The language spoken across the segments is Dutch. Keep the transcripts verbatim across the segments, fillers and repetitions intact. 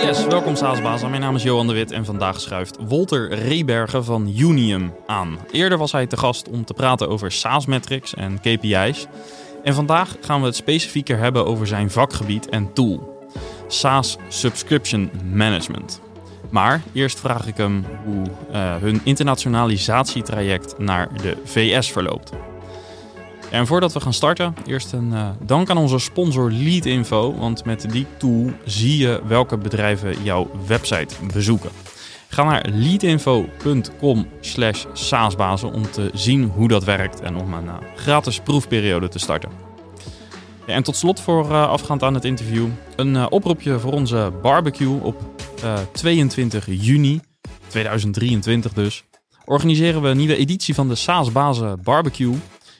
Yes, welkom SaaSbazen. Mijn naam is Johan de Wit en vandaag schuift Wolter Rebergen van Younium aan. Eerder was hij te gast om te praten over SaaS-metrics en K P I's. En vandaag gaan we het specifieker hebben over zijn vakgebied en tool. SaaS Subscription Management. Maar eerst vraag ik hem hoe uh, hun internationalisatietraject naar de V S verloopt. En voordat we gaan starten, eerst een uh, dank aan onze sponsor Leadinfo, want met die tool zie je welke bedrijven jouw website bezoeken. Ga naar leadinfo.com slash saasbazen om te zien hoe dat werkt en om een uh, gratis proefperiode te starten. Ja, en tot slot, voor uh, afgaand aan het interview, een uh, oproepje voor onze barbecue op uh, tweeëntwintig juni tweeduizend drieëntwintig dus. Organiseren we een nieuwe editie van de SaaSbazen Barbecue.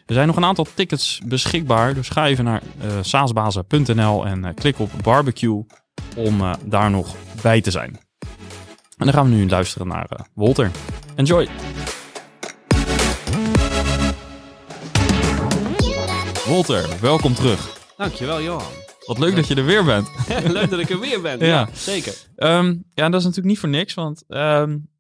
Er zijn nog een aantal tickets beschikbaar, dus ga even naar uh, saasbazen punt n l en uh, klik op barbecue om uh, daar nog bij te zijn. En dan gaan we nu luisteren naar uh, Wolter. Enjoy! Wolter, welkom terug. Dankjewel, Johan. Wat leuk dat je er weer bent. Leuk dat ik er weer ben, ja, ja zeker. Um, ja, dat is natuurlijk niet voor niks, want... Um,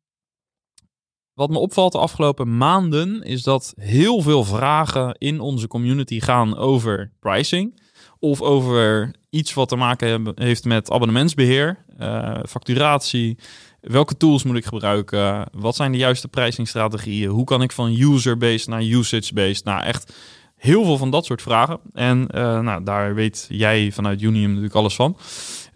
Wat me opvalt de afgelopen maanden is dat heel veel vragen in onze community gaan over pricing. Of over iets wat te maken heeft met abonnementsbeheer, uh, facturatie. Welke tools moet ik gebruiken? Wat zijn de juiste pricingstrategieën? Hoe kan ik van user-based naar usage-based? Nou, echt heel veel van dat soort vragen. En uh, nou, daar weet jij vanuit Younium natuurlijk alles van.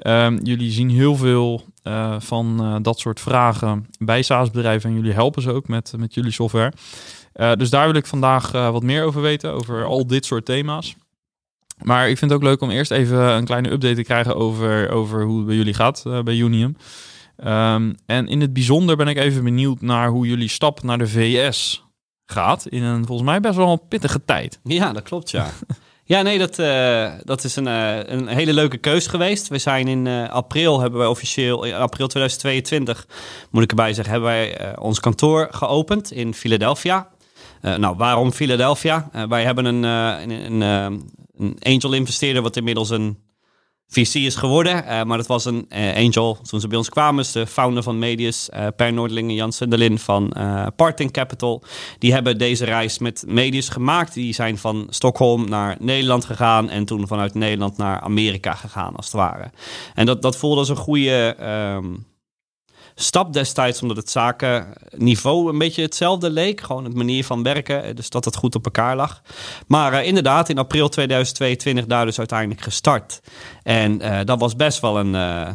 Um, jullie zien heel veel uh, van uh, dat soort vragen bij SaaS-bedrijven. En jullie helpen ze ook met, met jullie software. Uh, dus daar wil ik vandaag uh, wat meer over weten. Over al dit soort thema's. Maar ik vind het ook leuk om eerst even een kleine update te krijgen over, over hoe het bij jullie gaat uh, bij Younium. Um, en in het bijzonder ben ik even benieuwd naar hoe jullie stap naar de V S gaat. In een volgens mij best wel een pittige tijd. Ja, dat klopt, ja. Ja, nee, dat, uh, dat is een, uh, een hele leuke keus geweest. We zijn in uh, april, hebben wij officieel, in april tweeduizend tweeëntwintig, moet ik erbij zeggen, hebben wij uh, ons kantoor geopend in Philadelphia. Uh, nou, waarom Philadelphia? Uh, wij hebben een, uh, een, een, een angel-investeerder, wat inmiddels een V C is geworden. Uh, maar dat was een uh, angel, toen ze bij ons kwamen, is de founder van Medius, uh, Per Nordelingen, Jan Sundelin van uh, Parting Capital. Die hebben deze reis met Medius gemaakt. Die zijn van Stockholm naar Nederland gegaan en toen vanuit Nederland naar Amerika gegaan, als het ware. En dat, dat voelde als een goede um, stap destijds, omdat het zakenniveau een beetje hetzelfde leek. Gewoon het manier van werken, dus dat het goed op elkaar lag. Maar uh, inderdaad, in april tweeduizend tweeëntwintig daar dus uiteindelijk gestart. En uh, dat was best wel een uh,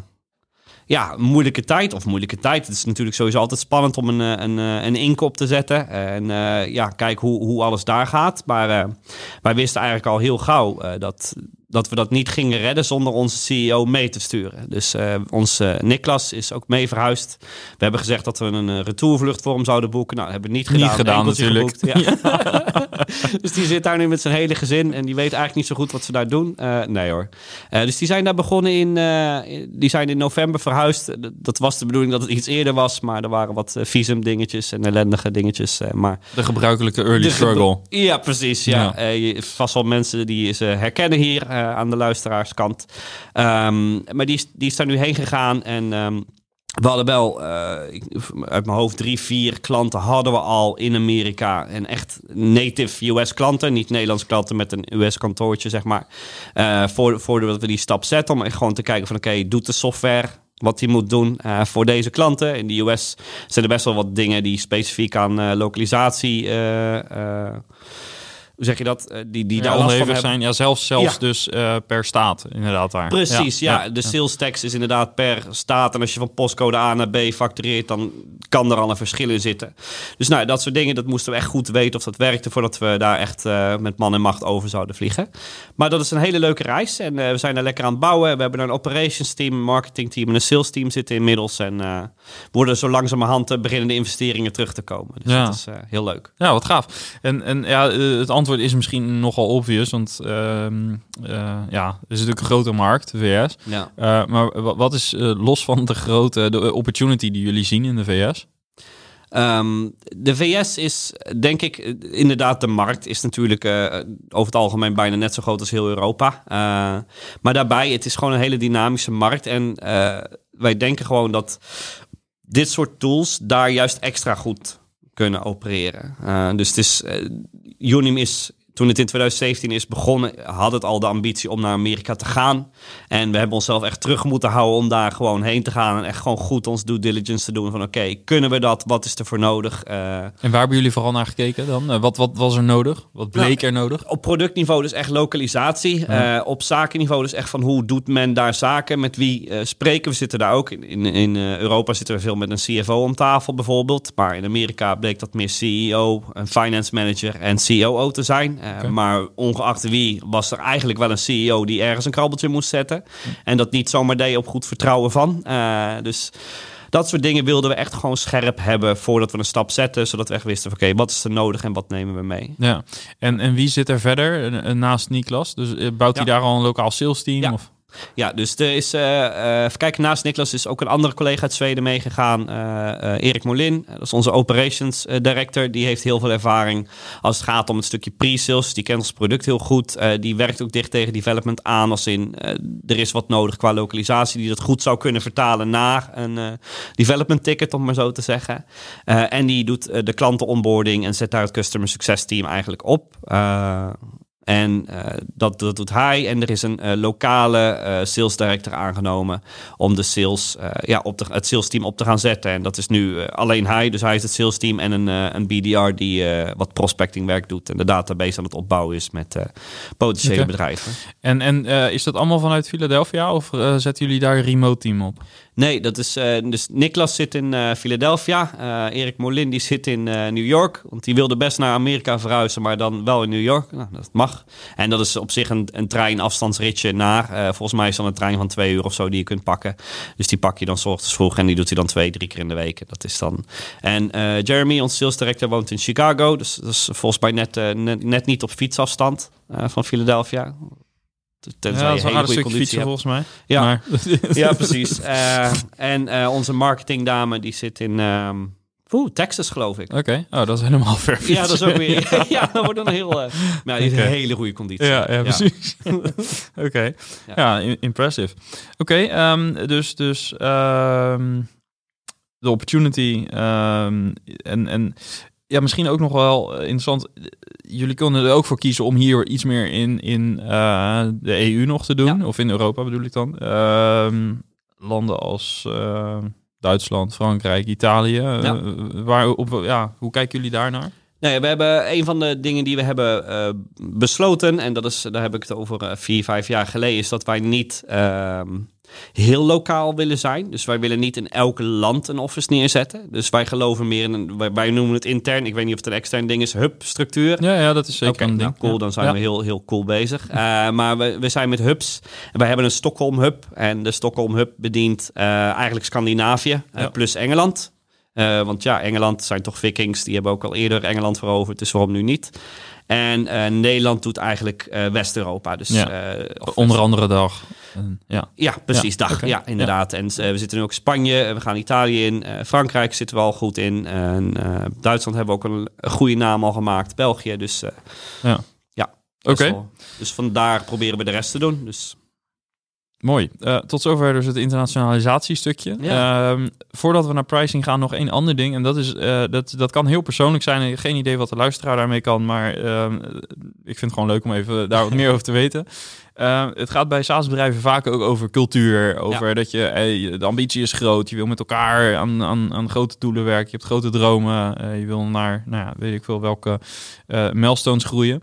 ja, moeilijke tijd. Of moeilijke tijd. Het is natuurlijk sowieso altijd spannend om een, een, een ink op te zetten. En uh, ja, kijk hoe, hoe alles daar gaat. Maar uh, wij wisten eigenlijk al heel gauw uh, dat... dat we dat niet gingen redden zonder onze C E O mee te sturen. Dus uh, onze uh, Niklas is ook mee verhuisd. We hebben gezegd dat we een retourvlucht voor hem zouden boeken. Nou, dat hebben we niet gedaan. Niet gedaan natuurlijk. Ja. Ja. Dus die zit daar nu met zijn hele gezin en die weet eigenlijk niet zo goed wat ze daar doen. Uh, nee hoor. Uh, dus die zijn daar begonnen in, uh, die zijn in november verhuisd. Dat was de bedoeling dat het iets eerder was, maar er waren wat uh, visum dingetjes en ellendige dingetjes. Uh, maar de gebruikelijke early de struggle. Ge- ja, precies. Ja. Ja. Uh, je, vast wel mensen die ze herkennen hier. Uh, aan de luisteraarskant. Um, maar die is, die is daar nu heen gegaan en um, we hadden wel, uh, ik, uit mijn hoofd, drie, vier klanten hadden we al in Amerika. En echt native U S klanten, niet Nederlandse klanten met een U S kantoortje, zeg maar. Uh, voor, voordat we die stap zetten, om echt gewoon te kijken van oké, okay, doet de software wat hij moet doen uh, voor deze klanten. In de U S zijn er best wel wat dingen die specifiek aan uh, lokalisatie... Uh, uh, Hoe zeg je dat? Die, die ja, daar last van zijn. Ja, zelfs, zelfs ja. dus uh, per staat inderdaad daar. Precies, ja. ja. De sales tax is inderdaad per staat. En als je van postcode A naar B factureert, dan kan er al een verschil in zitten. Dus nou, dat soort dingen, dat moesten we echt goed weten of dat werkte, voordat we daar echt uh, met man en macht over zouden vliegen. Maar dat is een hele leuke reis. En uh, we zijn daar lekker aan het bouwen. We hebben daar een operations team, een marketing team en een sales team zitten inmiddels. En uh, worden zo langzamerhand uh, beginnen de investeringen terug te komen. Dus ja. Dat is uh, heel leuk. Ja, wat gaaf. En, en ja, het antwoord is misschien nogal obvious, want uh, uh, ja, er is natuurlijk een grote markt, de V S. Ja. Uh, maar w- wat is uh, los van de grote de opportunity die jullie zien in de V S? Um, de V S is, denk ik, inderdaad, de markt is natuurlijk uh, over het algemeen bijna net zo groot als heel Europa. Uh, maar daarbij, het is gewoon een hele dynamische markt en... Uh, wij denken gewoon dat dit soort tools daar juist extra goed kunnen opereren. Uh, dus het is, uh, Younium is, toen het in twintig zeventien is begonnen, had het al de ambitie om naar Amerika te gaan. En we hebben onszelf echt terug moeten houden om daar gewoon heen te gaan. En echt gewoon goed ons due diligence te doen van oké, okay, kunnen we dat? Wat is er voor nodig? Uh, en waar hebben jullie vooral naar gekeken dan? Uh, wat, wat was er nodig? Wat bleek nou, er nodig? Op productniveau dus echt lokalisatie. Ja. Uh, op zakenniveau dus echt van hoe doet men daar zaken? Met wie uh, spreken? We zitten daar ook. In, in, in Europa zitten we veel met een C F O om tafel bijvoorbeeld. Maar in Amerika bleek dat meer C E O, een finance manager en C O O te zijn. Uh, okay. Maar ongeacht wie was er eigenlijk wel een C E O die ergens een krabbeltje moest zetten. En dat niet zomaar deed op goed vertrouwen van. Uh, dus dat soort dingen wilden we echt gewoon scherp hebben voordat we een stap zetten. Zodat we echt wisten van oké, okay, wat is er nodig en wat nemen we mee. Ja. En, en wie zit er verder naast Niklas? Dus bouwt hij ja. daar al een lokaal sales team? Ja. Of? Ja, dus er is, uh, uh, even kijken, naast Niklas is ook een andere collega uit Zweden meegegaan, uh, uh, Erik Molin, dat is onze operations uh, director, die heeft heel veel ervaring als het gaat om het stukje pre-sales, die kent ons product heel goed, uh, die werkt ook dicht tegen development aan, als in, uh, er is wat nodig qua lokalisatie, die dat goed zou kunnen vertalen naar een uh, development ticket, om maar zo te zeggen. Uh, en die doet uh, de klanten onboarding en zet daar het customer success team eigenlijk op. Uh, En uh, dat, dat doet hij. En er is een uh, lokale uh, sales director aangenomen om de sales, uh, ja, op de, het sales team op te gaan zetten. En dat is nu uh, alleen hij. Dus hij is het sales team en een, uh, een B D R die uh, wat prospecting werk doet. En de database aan het opbouwen is met uh, potentiële okay. bedrijven. En, en uh, is dat allemaal vanuit Philadelphia of uh, zetten jullie daar een remote team op? Nee, dat is, uh, dus Niklas zit in uh, Philadelphia. Uh, Erik Molin die zit in uh, New York. Want die wilde best naar Amerika verhuizen, maar dan wel in New York. Nou, dat mag. En dat is op zich een, een treinafstandsritje naar. Uh, volgens mij is dan een trein van twee uur of zo die je kunt pakken. Dus die pak je dan 's ochtends vroeg en die doet hij dan twee, drie keer in de week. Dat is dan. En uh, Jeremy, ons sales director, woont in Chicago. Dus dat is volgens mij net, uh, net, net niet op fietsafstand uh, van Philadelphia. Tenzij ja, dat is een hele goede conditie fietsen, volgens mij. Ja, maar. ja precies. Uh, en uh, onze marketingdame die zit in um, oeh, Texas, geloof ik. Oké, okay. Oh, dat is helemaal ver fietsen. Ja, dat is ook weer... ja, ja dat wordt dan een heel... Uh, maar die okay. een hele goede conditie. Ja, ja precies. Ja. Oké, okay. ja, ja in, impressive. Oké, okay, um, dus... dus um, de opportunity um, en... en ja, misschien ook nog wel interessant. Jullie konden er ook voor kiezen om hier iets meer in, in uh, de E U nog te doen. Ja. Of in Europa bedoel ik dan. Uh, landen als uh, Duitsland, Frankrijk, Italië. Ja. Uh, waar, op, ja, hoe kijken jullie daarnaar? Nee, we hebben een van de dingen die we hebben uh, besloten. En dat is, daar heb ik het over uh, vier, vijf jaar geleden. Is dat wij niet... Uh, heel lokaal willen zijn. Dus wij willen niet in elk land een office neerzetten. Dus wij geloven meer in, een, wij noemen het intern, ik weet niet of het een extern ding is, hub-structuur. Ja, ja, dat is zeker okay, een ding. Cool, dan zijn ja. we heel, heel cool bezig. Uh, maar we, we zijn met hubs. We hebben een Stockholm-hub. En de Stockholm-hub bedient uh, eigenlijk Scandinavië uh, ja. plus Engeland. Uh, want ja, Engeland zijn toch Vikings. Die hebben ook al eerder Engeland veroverd. Dus waarom nu niet? En uh, Nederland doet eigenlijk uh, West-Europa. Dus, ja. uh, of onder andere dag. Uh, ja. ja, precies. Ja. Dag, okay. ja, inderdaad. Ja. En uh, we zitten nu ook in Spanje. We gaan Italië in. Uh, Frankrijk zitten we al goed in. En, uh, Duitsland hebben we ook een, een goede naam al gemaakt. België, dus... Uh, ja, ja oké. Okay. Dus vandaar proberen we de rest te doen. Dus... Mooi. Uh, tot zover dus het internationalisatiestukje. Ja. Uh, voordat we naar pricing gaan, nog één ander ding. En dat is uh, dat, dat kan heel persoonlijk zijn. Geen idee wat de luisteraar daarmee kan. Maar uh, ik vind het gewoon leuk om even daar wat meer over te weten. Uh, het gaat bij SaaS-bedrijven vaak ook over cultuur. Over ja. dat je hey, de ambitie is groot. Je wil met elkaar aan, aan, aan grote doelen werken. Je hebt grote dromen. Uh, je wil naar, nou ja, weet ik veel welke uh, milestones groeien.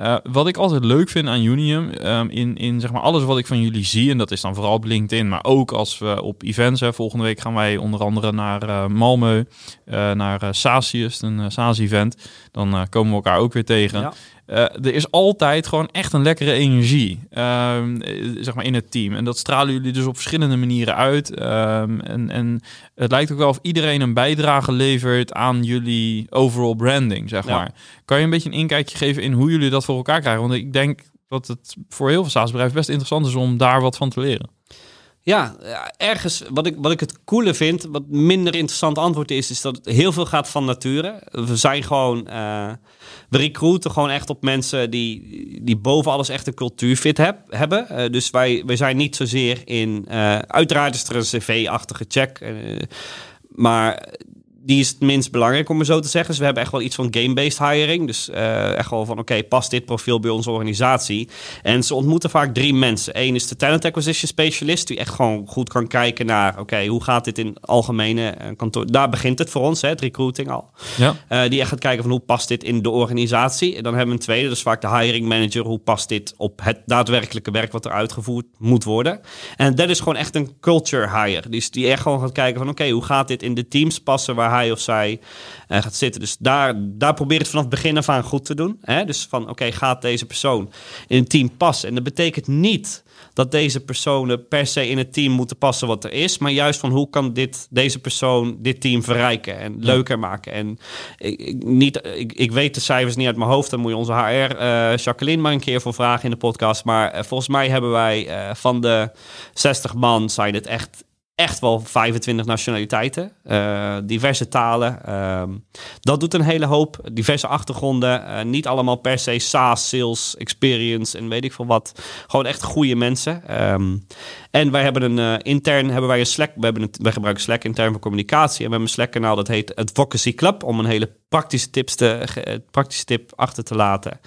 Uh, wat ik altijd leuk vind aan Younium, um, in, in zeg maar alles wat ik van jullie zie, en dat is dan vooral op LinkedIn, maar ook als we op events, hè, volgende week gaan wij onder andere naar uh, Malmö, uh, naar uh, Sasius, een uh, SaaS-event, dan uh, komen we elkaar ook weer tegen. Ja. Uh, er is altijd gewoon echt een lekkere energie um, zeg maar in het team. En dat stralen jullie dus op verschillende manieren uit. Um, en, en het lijkt ook wel of iedereen een bijdrage levert aan jullie overall branding, zeg ja. maar. Kan je een beetje een inkijkje geven in hoe jullie dat voor elkaar krijgen? Want ik denk dat het voor heel veel SaaS-bedrijven best interessant is om daar wat van te leren. Ja, ergens wat ik, wat ik het coole vind, wat minder interessant antwoord is, is dat het heel veel gaat van nature. We zijn gewoon, uh, we recruiten gewoon echt op mensen die, die boven alles echt een cultuurfit heb, hebben. Uh, dus wij, wij zijn niet zozeer in, uh, uiteraard is er een cv-achtige check, uh, maar die is het minst belangrijk om het zo te zeggen. Dus we hebben echt wel iets van game-based hiring. Dus uh, echt wel van, oké, okay, past dit profiel bij onze organisatie? En ze ontmoeten vaak drie mensen. Eén is de talent acquisition specialist, die echt gewoon goed kan kijken naar, oké, okay, hoe gaat dit in algemene uh, kantoor? Daar begint het voor ons, hè, het recruiting al. Ja. Uh, die echt gaat kijken van, hoe past dit in de organisatie? En dan hebben we een tweede, dat is vaak de hiring manager. Hoe past dit op het daadwerkelijke werk wat er uitgevoerd moet worden? En dat is gewoon echt een culture hire. Dus die echt gewoon gaat kijken van, oké, okay, hoe gaat dit in de teams passen waar hij of zij uh, gaat zitten. Dus daar, daar probeer het vanaf het begin af aan goed te doen. Hè? Dus van, oké, okay, gaat deze persoon in een team passen? En dat betekent niet dat deze personen per se in het team moeten passen wat er is, maar juist van, hoe kan dit, deze persoon dit team verrijken en ja. leuker maken. En ik, ik, niet, ik, ik weet de cijfers niet uit mijn hoofd, dan moet je onze H R, uh, Jacqueline, maar een keer voor vragen in de podcast. Maar uh, volgens mij hebben wij uh, van de zestig man, zijn het echt Echt wel vijfentwintig nationaliteiten, uh, diverse talen. Uh, dat doet een hele hoop. Diverse achtergronden. Uh, niet allemaal per se SaaS, sales, experience en weet ik veel wat. Gewoon echt goede mensen. Um, en wij hebben een uh, intern, hebben wij een Slack. We hebben een, wij gebruiken Slack intern voor communicatie. En we hebben een Slack-kanaal dat heet Advocacy Club. Om een hele praktische, tips te, uh, praktische tip achter te laten.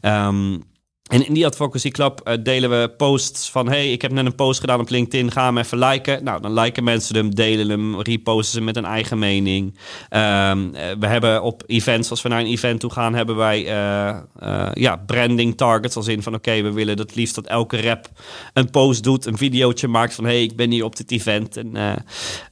Um, En in die Advocacy Club uh, delen we posts van, hey, ik heb net een post gedaan op LinkedIn, ga hem even liken. Nou, dan liken mensen hem, delen hem, reposten ze met een eigen mening. Um, we hebben op events, als we naar een event toe gaan, hebben wij uh, uh, ja, branding targets. Als in van, oké, okay, we willen dat liefst dat elke rep een post doet, een videootje maakt van, hey, ik ben hier op dit event. En Uh,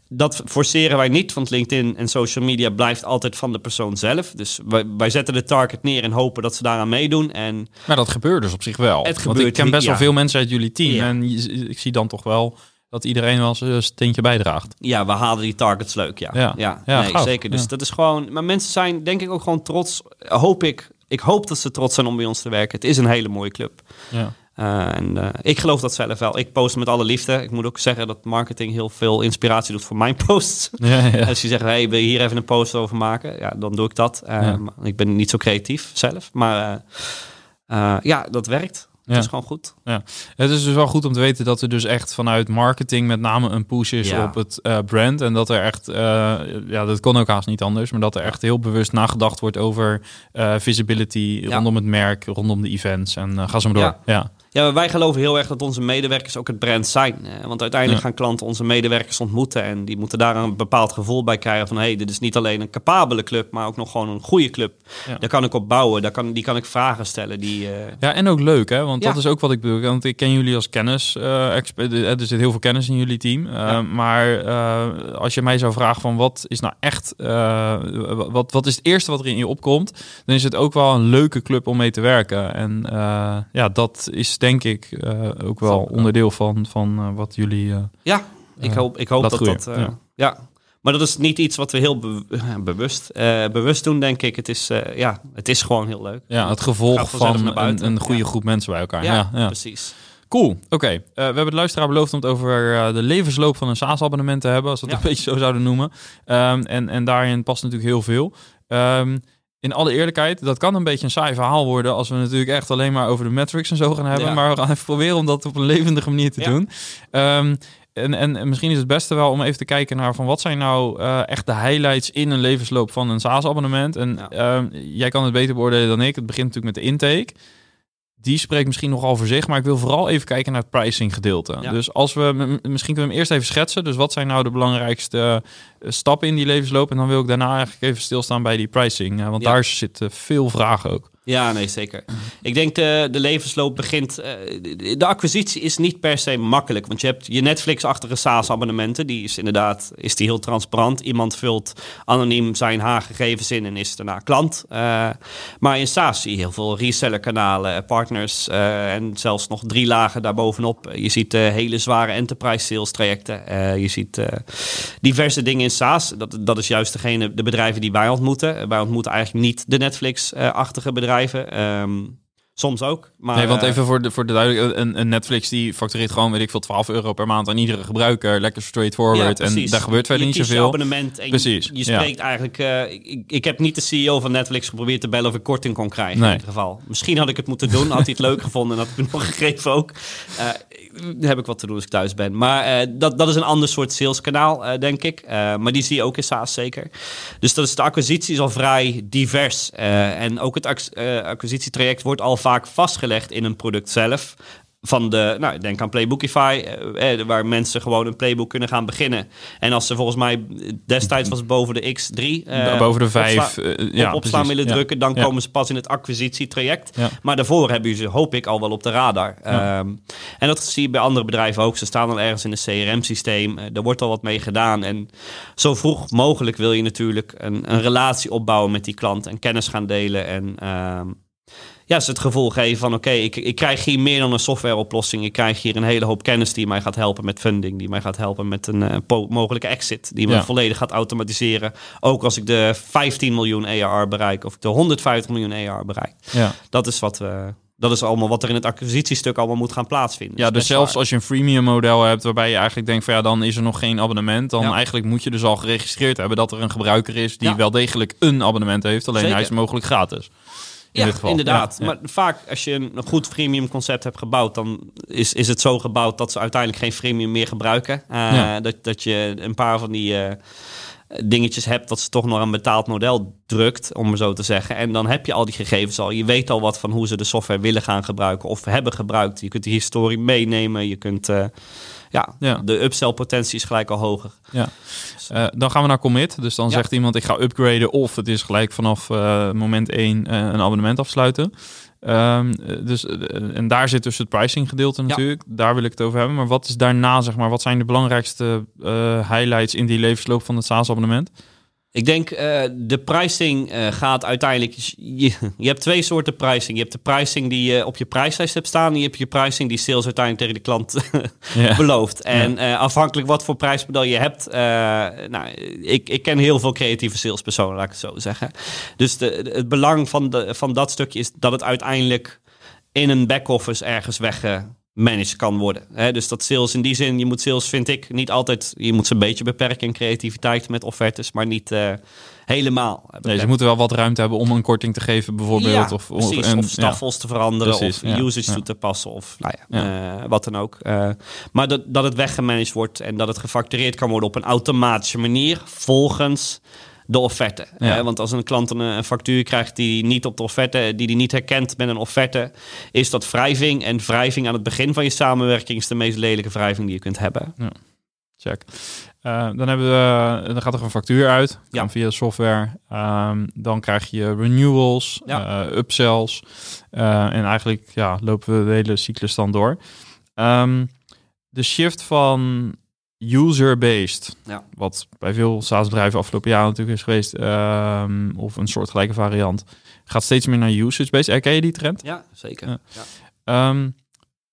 Dat forceren wij niet, want LinkedIn en social media blijft altijd van de persoon zelf. Dus wij, wij zetten de target neer en hopen dat ze daaraan meedoen. En maar dat gebeurt dus op zich wel. Het gebeurt, want ik ken best ja. wel veel mensen uit jullie team. Ja. En ik zie dan toch wel dat iedereen wel zijn steentje bijdraagt. Ja, we halen die targets leuk, ja. Ja, ja, ja nee, zeker. Dus ja. dat is gewoon. Maar mensen zijn denk ik ook gewoon trots. Hoop ik. Ik hoop dat ze trots zijn om bij ons te werken. Het is een hele mooie club. Ja. Uh, en uh, ik geloof dat zelf wel. Ik post met alle liefde. Ik moet ook zeggen dat marketing heel veel inspiratie doet voor mijn posts. Ja, ja. Als je zegt, hey, wil je hier even een post over maken? Ja, dan doe ik dat. Uh, ja. Ik ben niet zo creatief zelf. Maar uh, uh, ja, dat werkt. Het ja. is gewoon goed. Ja. Het is dus wel goed om te weten dat er dus echt vanuit marketing met name een push is ja. op het uh, brand. En dat er echt, uh, ja, dat kon ook haast niet anders, maar dat er echt heel bewust nagedacht wordt over uh, visibility ja. rondom het merk, rondom de events. En uh, ga zo maar door. Ja. ja. Ja, wij geloven heel erg dat onze medewerkers ook het brand zijn. Want uiteindelijk ja. gaan klanten onze medewerkers ontmoeten. En die moeten daar een bepaald gevoel bij krijgen van, hey, dit is niet alleen een capabele club, maar ook nog gewoon een goede club. Ja. Daar kan ik op bouwen. Daar kan, die kan ik vragen stellen. Die, uh... Ja, en ook leuk, hè? Want ja. dat is ook wat ik bedoel. Want ik ken jullie als kennis. Uh, expert, er zit heel veel kennis in jullie team. Uh, ja. Maar uh, als je mij zou vragen van, wat is nou echt, uh, wat, wat is het eerste wat er in je opkomt? Dan is het ook wel een leuke club om mee te werken. En uh, ja, dat is steeds denk ik uh, ook wel onderdeel van, van uh, wat jullie uh, ja ik hoop ik hoop dat groeien. dat uh, ja. ja maar dat is niet iets wat we heel be- bewust uh, bewust doen, denk ik. Het is uh, ja het is gewoon heel leuk, ja het gevolg van een, een goede ja. groep mensen bij elkaar. ja, ja, ja. Precies. Cool, oké. Okay. Uh, we hebben de luisteraar beloofd om het over uh, de levensloop van een SaaS-abonnement te hebben, als we het ja. een beetje zo zouden noemen. Um, en en daarin past natuurlijk heel veel. Um, In alle eerlijkheid, dat kan een beetje een saai verhaal worden als we natuurlijk echt alleen maar over de metrics en zo gaan hebben. Ja. Maar we gaan even proberen om dat op een levendige manier te ja. doen. Um, en, en, en misschien is het beste wel om even te kijken naar van, wat zijn nou uh, echt de highlights in een levensloop van een SaaS-abonnement. En ja. um, jij kan het beter beoordelen dan ik. Het begint natuurlijk met de intake. Die spreekt misschien nogal voor zich, maar ik wil vooral even kijken naar het pricing gedeelte. Ja. Dus als we, misschien kunnen we hem eerst even schetsen. Dus wat zijn nou de belangrijkste stappen in die levensloop? En dan wil ik daarna eigenlijk even stilstaan bij die pricing. Want ja. daar zitten veel vragen ook. Ja, nee, zeker. Ik denk de, de levensloop begint. De acquisitie is niet per se makkelijk. Want je hebt je Netflix-achtige SaaS-abonnementen. Die is inderdaad is die heel transparant. Iemand vult anoniem zijn haar gegevens in en is daarna klant. Uh, maar in SaaS zie je heel veel reseller-kanalen, partners uh, en zelfs nog drie lagen daarbovenop. Je ziet uh, hele zware enterprise-sales-trajecten. Uh, je ziet uh, diverse dingen in SaaS. Dat, dat is juist degene, de bedrijven die wij ontmoeten. Wij ontmoeten eigenlijk niet de Netflix-achtige bedrijven. Um, Soms ook. Maar nee, want even voor de, voor de duidelijkheid, een, een Netflix die factureert gewoon, weet ik veel, twaalf euro per maand aan iedere gebruiker. Lekker straightforward. Ja, en daar gebeurt verder niet zoveel. Je abonnement en precies, je, je spreekt ja. eigenlijk... Uh, ik, ik heb niet de C E O van Netflix geprobeerd te bellen of ik korting kon krijgen nee. in ieder geval. Misschien had ik het moeten doen, had hij het leuk gevonden en had ik het nog gegeven ook. Uh, daar heb ik wat te doen als ik thuis ben. Maar uh, dat, dat is een ander soort saleskanaal, uh, denk ik. Uh, maar die zie je ook in SaaS zeker. Dus dat is, de acquisitie is al vrij divers. Uh, en ook het ac- uh, acquisitietraject wordt al vaak vastgelegd in een product zelf. Van de, nou, denk aan Playbookify, eh, waar mensen gewoon een playbook kunnen gaan beginnen. En als ze volgens mij destijds was boven de x drie... Eh, boven de vijf, opsla- uh, op ja, opslaan precies. willen ja. drukken, dan ja. komen ze pas in het acquisitietraject. Ja. Maar daarvoor hebben ze, hoop ik, al wel op de radar. Ja. Um, en dat zie je bij andere bedrijven ook. Ze staan al ergens in een C R M-systeem. Er wordt al wat mee gedaan. En zo vroeg mogelijk wil je natuurlijk een, een relatie opbouwen met die klant en kennis gaan delen en... Um, Ja, ze het gevoel geven van oké, okay, ik, ik krijg hier meer dan een softwareoplossing. Ik krijg hier een hele hoop kennis die mij gaat helpen met funding. Die mij gaat helpen met een uh, po- mogelijke exit. Die me ja. volledig gaat automatiseren. Ook als ik de vijftien miljoen A R R bereik of ik de honderdvijftig miljoen A R R bereik. Ja. Dat is wat we... Dat is allemaal wat er in het acquisitiestuk allemaal moet gaan plaatsvinden. Ja, dus zelfs waar. Als je een freemium model hebt waarbij je eigenlijk denkt van ja, dan is er nog geen abonnement. Dan ja. eigenlijk moet je dus al geregistreerd hebben dat er een gebruiker is die ja. wel degelijk een abonnement heeft. Alleen Zeker. Hij is mogelijk gratis. In ja, inderdaad. Ja, ja. Maar vaak als je een goed freemium concept hebt gebouwd, dan is, is het zo gebouwd dat ze uiteindelijk geen freemium meer gebruiken. Uh, ja. dat, dat je een paar van die uh, dingetjes hebt dat ze toch nog een betaald model drukt, om maar zo te zeggen. En dan heb je al die gegevens al. Je weet al wat van hoe ze de software willen gaan gebruiken of hebben gebruikt. Je kunt die historie meenemen. Je kunt... Uh, Ja, ja, de upsell potentie is gelijk al hoger. Ja. Uh, dan gaan we naar commit. Dus dan ja. zegt iemand, ik ga upgraden of het is gelijk vanaf uh, moment één uh, een abonnement afsluiten. Um, dus, uh, en daar zit dus het pricing gedeelte natuurlijk. Ja. Daar wil ik het over hebben. Maar wat is daarna, zeg maar, wat zijn de belangrijkste uh, highlights in die levensloop van het SaaS-abonnement? Ik denk, uh, de pricing uh, gaat uiteindelijk... Je, je hebt twee soorten pricing. Je hebt de pricing die je op je prijslijst hebt staan... en je hebt je pricing die sales uiteindelijk tegen de klant yeah. belooft. En yeah. uh, afhankelijk wat voor prijsmodel je hebt... Uh, nou, ik, ik ken heel veel creatieve salespersonen, laat ik het zo zeggen. Dus de, de, het belang van, de, van dat stukje is dat het uiteindelijk... in een back-office ergens weg... Uh, managed kan worden. He, dus dat sales in die zin, je moet sales, vind ik, niet altijd... je moet ze een beetje beperken in creativiteit met offertes... maar niet uh, helemaal. Beperken. Nee, ze moeten wel wat ruimte hebben om een korting te geven bijvoorbeeld. Ja, of, precies. Of, en, of staffels ja. te veranderen, precies, of ja, usage ja. toe te passen... of nou ja, ja. Uh, wat dan ook. Uh, maar dat, dat het weggemanaged wordt en dat het gefactureerd kan worden... op een automatische manier, volgens... de offerte. Ja. Hè? Want als een klant een, een factuur krijgt die niet op de offerte, die die niet herkent met een offerte, is dat wrijving. En wrijving aan het begin van je samenwerking is de meest lelijke wrijving die je kunt hebben. Ja. Check. Uh, dan hebben we, dan gaat er een factuur uit. Ja. Via software. Um, dan krijg je renewals, ja. uh, upsells. Uh, en eigenlijk ja, lopen we de hele cyclus dan door. Um, de shift van user-based, ja. wat bij veel SaaS-bedrijven afgelopen jaar natuurlijk is geweest, um, of een soortgelijke variant, gaat steeds meer naar usage-based. Herken je die trend? Ja, zeker. Ja. Ja. Um,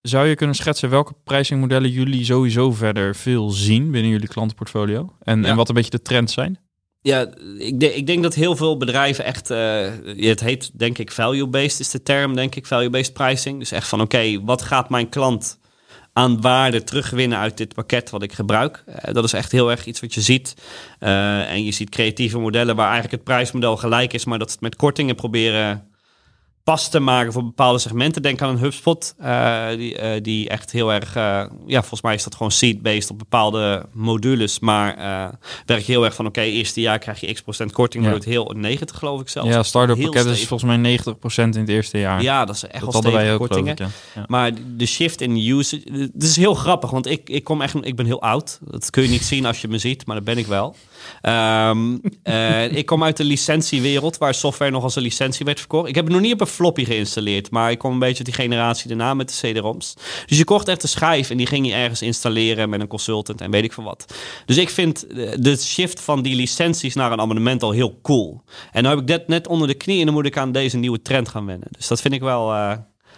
zou je kunnen schetsen welke pricingmodellen jullie sowieso verder veel zien binnen jullie klantenportfolio? En, ja. en wat een beetje de trends zijn? Ja, ik, de, ik denk dat heel veel bedrijven echt... Uh, het heet, denk ik, value-based is de term, denk ik, value-based pricing. Dus echt van, oké, okay, wat gaat mijn klant... aan waarde terugwinnen uit dit pakket wat ik gebruik. Uh, dat is echt heel erg iets wat je ziet. Uh, en je ziet creatieve modellen waar eigenlijk het prijsmodel gelijk is... maar dat ze het met kortingen proberen pas te maken voor bepaalde segmenten. Denk aan een HubSpot, uh, die, uh, die echt heel erg... Uh, ja, volgens mij is dat gewoon seat-based op bepaalde modules... maar uh, werkt heel erg van, oké, okay, eerste jaar krijg je x procent korting... maar ja. heel negentig geloof ik zelf. Ja, starter pakket is volgens mij negentig procent in het eerste jaar. Ja, dat is echt dat wel stevige kortingen. Ik, ja. Ja. Maar de shift in usage... Het is heel grappig, want ik, ik kom echt... Ik ben heel oud, dat kun je niet zien als je me ziet... maar dat ben ik wel. Um, uh, ik kom uit de licentiewereld... waar software nog als een licentie werd verkocht. Ik heb het nog niet op een floppy geïnstalleerd, maar ik kom een beetje uit die generatie daarna met de C D-roms. Dus je kocht echt een schijf en die ging je ergens installeren met een consultant en weet ik veel wat. Dus ik vind de shift van die licenties naar een abonnement al heel cool. En nu heb ik dat net onder de knie en dan moet ik aan deze nieuwe trend gaan wennen. Dus dat vind ik wel, uh,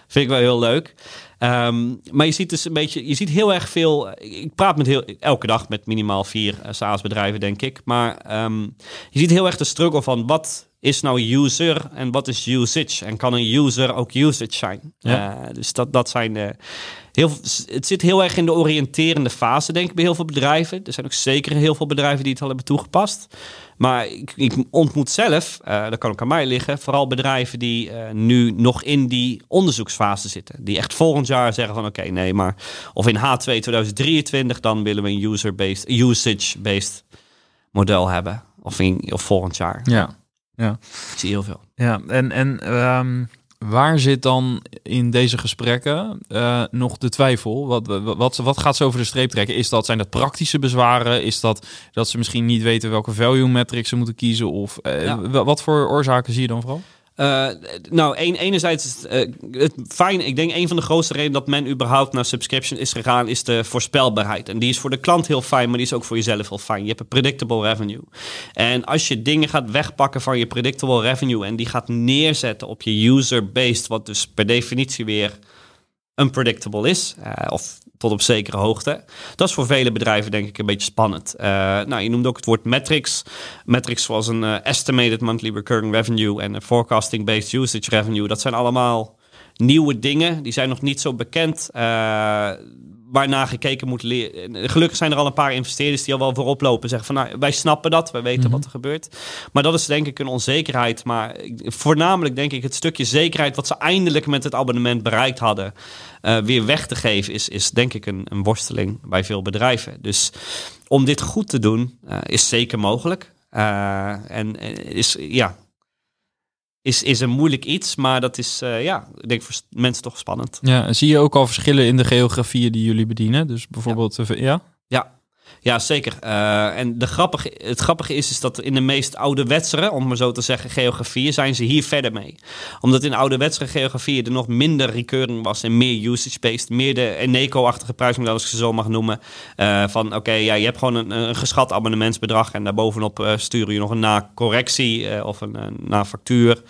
vind ik wel heel leuk. Um, maar je ziet dus een beetje, je ziet heel erg veel... Ik praat met heel, elke dag met minimaal vier uh, SaaS-bedrijven, denk ik. Maar um, je ziet heel erg de struggle van wat... is nou user en wat is usage? En kan een user ook usage zijn? Ja. Uh, dus dat, dat zijn... Uh, heel, het zit heel erg in de oriënterende fase, denk ik, bij heel veel bedrijven. Er zijn ook zeker heel veel bedrijven die het al hebben toegepast. Maar ik, ik ontmoet zelf, uh, dat kan ook aan mij liggen, vooral bedrijven die uh, nu nog in die onderzoeksfase zitten. Die echt volgend jaar zeggen van oké, okay, nee, maar... Of in H twee tweeduizend drieëntwintig, dan willen we een user-based, usage-based model hebben. Of, in, of volgend jaar. Ja. Ja, ik zie heel veel. Ja, en, en um, waar zit dan in deze gesprekken uh, nog de twijfel? Wat, wat, wat gaat ze over de streep trekken? Is dat, zijn dat praktische bezwaren? Is dat dat ze misschien niet weten welke value metric ze moeten kiezen? Of uh, ja. w- wat voor oorzaken zie je dan vooral? Uh, nou, een, enerzijds, uh, het fijn, ik denk een van de grootste redenen dat men überhaupt naar subscription is gegaan, is de voorspelbaarheid. En die is voor de klant heel fijn, maar die is ook voor jezelf heel fijn. Je hebt een predictable revenue. En als je dingen gaat wegpakken van je predictable revenue en die gaat neerzetten op je user-based, wat dus per definitie weer unpredictable is, uh, of tot op zekere hoogte. Dat is voor vele bedrijven denk ik een beetje spannend. Uh, nou, je noemde ook het woord metrics. Metrics zoals een uh, estimated monthly recurring revenue en een forecasting-based usage revenue. Dat zijn allemaal nieuwe dingen. Die zijn nog niet zo bekend. Uh, waarna gekeken moet leren. Gelukkig zijn er al een paar investeerders die al wel voorop lopen. Zeggen van, nou, wij snappen dat. Wij weten mm-hmm. wat er gebeurt. Maar dat is denk ik een onzekerheid. Maar voornamelijk denk ik het stukje zekerheid wat ze eindelijk met het abonnement bereikt hadden. Uh, weer weg te geven is, is denk ik een, een worsteling bij veel bedrijven. Dus om dit goed te doen uh, is zeker mogelijk. Uh, en is, ja, is, is een moeilijk iets, maar dat is, uh, ja, ik denk voor mensen toch spannend. Ja, en zie je ook al verschillen in de geografieën die jullie bedienen? Dus bijvoorbeeld, ja? Ja, ja. Ja, zeker. Uh, en de grappige, het grappige is, is dat in de meest ouderwetsere, om maar zo te zeggen, geografieën, zijn ze hier verder mee. Omdat in ouderwetsere geografieën er nog minder recurring was en meer usage-based, meer de Eneco-achtige prijsmodel, als ik ze zo mag noemen. Uh, van oké, okay, ja, je hebt gewoon een, een geschat abonnementsbedrag en daarbovenop uh, sturen je nog een na-correctie uh, of een uh, na-factuur.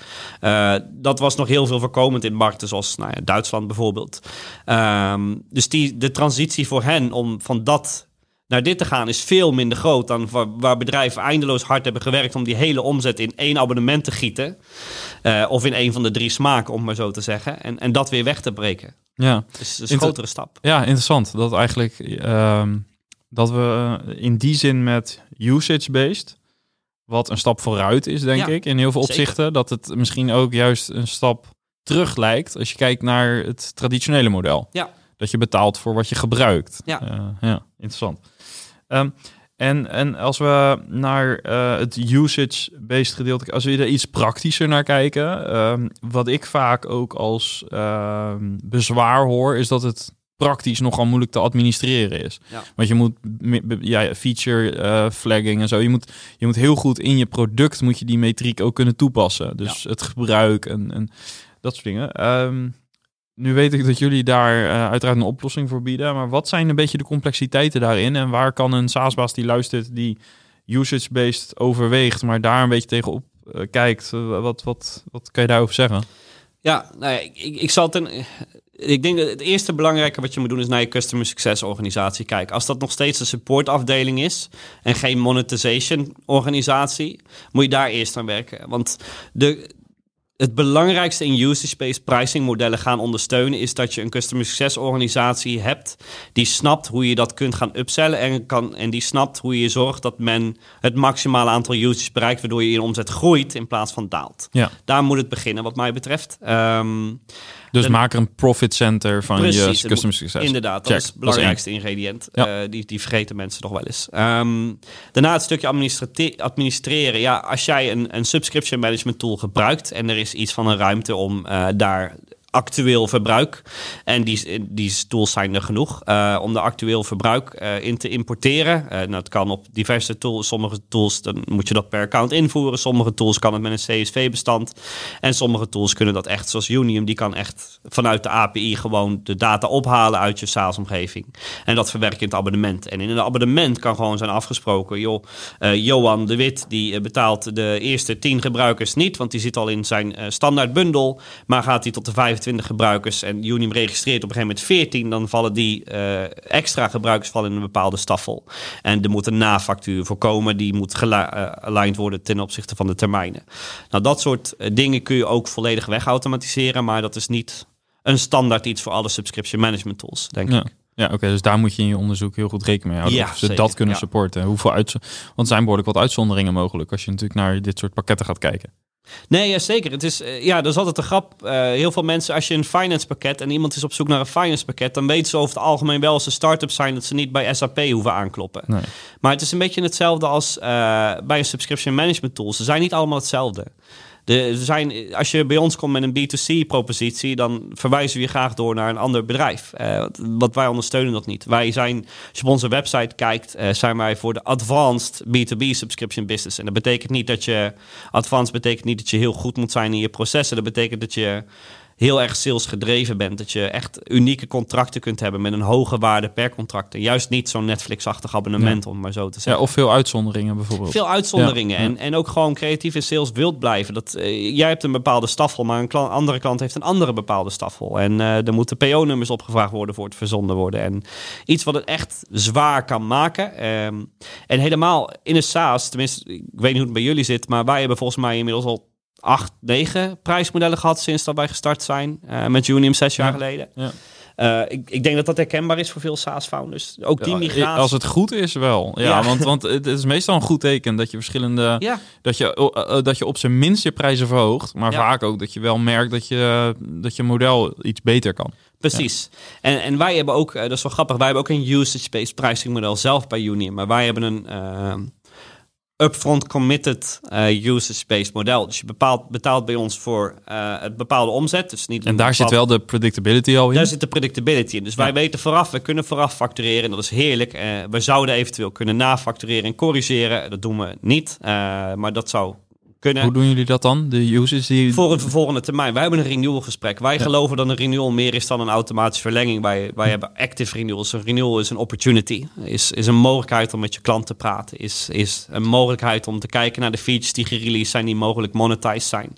Uh, dat was nog heel veel voorkomend in markten zoals nou ja, Duitsland bijvoorbeeld. Um, dus die, de transitie voor hen om van dat naar dit te gaan is veel minder groot dan waar, waar bedrijven eindeloos hard hebben gewerkt om die hele omzet in één abonnement te gieten. Uh, of in één van de drie smaken, om maar zo te zeggen. En, en dat weer weg te breken. Ja. Dus dat is een grotere Inter- stap. Ja, interessant. Dat eigenlijk uh, dat we in die zin met usage-based, wat een stap vooruit is, denk ja, ik, in heel veel opzichten. Zeker. Dat het misschien ook juist een stap terug lijkt als je kijkt naar het traditionele model. Ja. Dat je betaalt voor wat je gebruikt. Ja, uh, ja interessant. Um, en, en als we naar uh, het usage-based gedeelte, als we er iets praktischer naar kijken, um, wat ik vaak ook als uh, bezwaar hoor, is dat het praktisch nogal moeilijk te administreren is. Ja. Want je moet ja, feature uh, flagging en zo. Je moet, je moet heel goed in je product moet je die metriek ook kunnen toepassen. Dus ja. het gebruik en, en dat soort dingen. Um, Nu weet ik dat jullie daar uh, uiteraard een oplossing voor bieden. Maar wat zijn een beetje de complexiteiten daarin? En waar kan een SaaS-baas die luistert, die usage-based overweegt, maar daar een beetje tegenop uh, kijkt? Uh, wat, wat, wat kan je daarover zeggen? Ja, nou ja, ik, ik, ik zal ten... Ik denk dat het eerste belangrijke wat je moet doen is naar je customer success organisatie kijken. Als dat nog steeds een supportafdeling is en geen monetization organisatie, moet je daar eerst aan werken. Want de... Het belangrijkste in usage-based pricing modellen gaan ondersteunen is dat je een customer success organisatie hebt die snapt hoe je dat kunt gaan upsellen en, kan, en die snapt hoe je zorgt dat men het maximale aantal users bereikt waardoor je in omzet groeit in plaats van daalt. Ja. Daar moet het beginnen wat mij betreft. Um, dus en, maak er een profit center van precies, je customer success. Inderdaad, dat Check. is het belangrijkste dat is ingrediënt. Ja. Uh, die, die vergeten mensen nog wel eens. Um, daarna het stukje administrate- administreren. Ja, als jij een, een subscription management tool gebruikt en er is iets van een ruimte om uh, daar actueel verbruik, en die, die tools zijn er genoeg, uh, om de actueel verbruik uh, in te importeren. Uh, nou, dat kan op diverse tools. Sommige tools, dan moet je dat per account invoeren. Sommige tools kan het met een C S V-bestand. En sommige tools kunnen dat echt, zoals Younium, die kan echt vanuit de A P I gewoon de data ophalen uit je SaaS-omgeving. En dat verwerken in het abonnement. En in een abonnement kan gewoon zijn afgesproken, joh, uh, Johan de Wit, die betaalt de eerste tien gebruikers niet, want die zit al in zijn uh, standaard bundel, maar gaat hij tot de vijfentwintigste vijfentwintig gebruikers en Younium registreert op een gegeven moment veertien... dan vallen die uh, extra gebruikers vallen in een bepaalde staffel. En er moet een nafactuur voor komen. Die moet gealigned worden ten opzichte van de termijnen. Nou, dat soort uh, dingen kun je ook volledig wegautomatiseren. Maar dat is niet een standaard iets voor alle subscription management tools, denk ja. ik. Ja, oké, okay, dus daar moet je in je onderzoek heel goed rekening mee houden. Ja, of ze zeker, dat kunnen ja. supporten. Hoeveel uitz- Want er zijn behoorlijk wat uitzonderingen mogelijk als je natuurlijk naar dit soort pakketten gaat kijken. Nee, ja, zeker. Het is, ja, dat is altijd een grap. Uh, heel veel mensen, als je een finance pakket en iemand is op zoek naar een finance pakket, dan weten ze over het algemeen wel als ze start-ups zijn dat ze niet bij S A P hoeven aankloppen. Nee. Maar het is een beetje hetzelfde als uh, bij een subscription management tool. Ze zijn niet allemaal hetzelfde. De, zijn, als je bij ons komt met een B twee C-propositie, dan verwijzen we je graag door naar een ander bedrijf. Uh, want wij ondersteunen dat niet. Wij zijn, als je op onze website kijkt, uh, zijn wij voor de advanced B twee B subscription business. En dat betekent niet dat je... Advanced betekent niet dat je heel goed moet zijn in je processen. Dat betekent dat je heel erg sales gedreven bent. Dat je echt unieke contracten kunt hebben met een hoge waarde per contract. En juist niet zo'n Netflix-achtig abonnement, ja. om maar zo te zeggen. Ja, of veel uitzonderingen bijvoorbeeld. Veel uitzonderingen. Ja, ja. En, en ook gewoon creatief in sales wilt blijven. Dat, uh, jij hebt een bepaalde staffel, maar een klant, andere klant heeft een andere bepaalde staffel. En uh, er moeten P O-nummers opgevraagd worden voor het verzonden worden. En iets wat het echt zwaar kan maken. Um, en helemaal in een SaaS, tenminste, ik weet niet hoe het bij jullie zit, maar wij hebben volgens mij inmiddels al acht, negen prijsmodellen gehad sinds dat wij gestart zijn. Uh, met Younium zes jaar ja. geleden. Ja. Uh, ik, ik denk dat dat herkenbaar is voor veel SaaS-founders. Ook die migratie. Als het goed is wel. Ja, ja. Want, want het is meestal een goed teken dat je verschillende... Ja. Dat, je, uh, dat je op zijn minst je prijzen verhoogt. Maar ja. vaak ook dat je wel merkt dat je, dat je model iets beter kan. Precies. Ja. En, en wij hebben ook, uh, dat is wel grappig, wij hebben ook een usage-based pricing model zelf bij Younium. Maar wij hebben een... Uh, upfront committed uh, usage-based model. Dus je bepaalt, betaalt bij ons voor uh, het bepaalde omzet. Dus niet en daar bepaald... zit wel de predictability al in? Daar zit de predictability in. Dus ja. wij weten vooraf, we kunnen vooraf factureren. En dat is heerlijk. Uh, we zouden eventueel kunnen nafactureren en corrigeren. Dat doen we niet. Uh, maar dat zou... Kunnen. Hoe doen jullie dat dan? De users die... Voor een volgende termijn. Wij hebben een renewal gesprek. Wij ja. geloven dat een renewal meer is dan een automatische verlenging. Wij, wij hebben active renewals. Een renewal is een opportunity. Is, is een mogelijkheid om met je klant te praten. Is, is een mogelijkheid om te kijken naar de features die gereleased zijn, die mogelijk monetized zijn.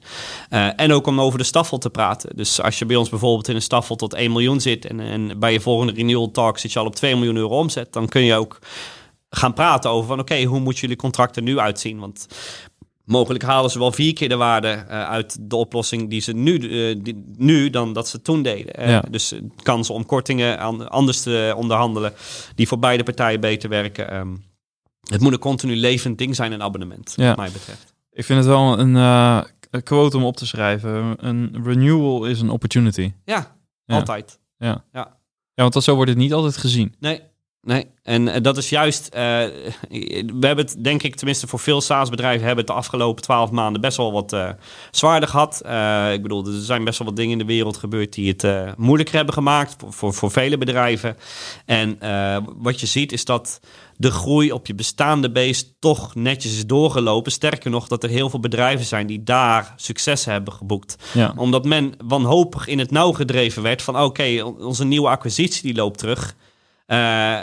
Uh, en ook om over de staffel te praten. Dus als je bij ons bijvoorbeeld in een staffel tot één miljoen zit en, en bij je volgende renewal talk zit je al op twee miljoen euro omzet, dan kun je ook gaan praten over van oké, okay, hoe moeten jullie contracten nu uitzien? Want mogelijk halen ze wel vier keer de waarde uh, uit de oplossing die ze nu, uh, die, nu dan dat ze toen deden. Uh, ja. Dus kansen om kortingen aan, anders te onderhandelen die voor beide partijen beter werken. Um, het moet een continu levend ding zijn, een abonnement, ja. wat mij betreft. Ik vind het wel een uh, quote om op te schrijven. Een renewal is een opportunity. Ja, ja. altijd. Ja. Ja. ja, want zo wordt het niet altijd gezien. Nee. Nee, en dat is juist... Uh, we hebben het, denk ik, tenminste voor veel SaaS-bedrijven... hebben het de afgelopen twaalf maanden best wel wat uh, zwaarder gehad. Uh, ik bedoel, er zijn best wel wat dingen in de wereld gebeurd... die het uh, moeilijker hebben gemaakt voor, voor, voor vele bedrijven. En uh, wat je ziet is dat de groei op je bestaande base... toch netjes is doorgelopen. Sterker nog, dat er heel veel bedrijven zijn... die daar succes hebben geboekt. Ja. Omdat men wanhopig in het nauw gedreven werd... van oké, okay, onze nieuwe acquisitie die loopt terug... Uh,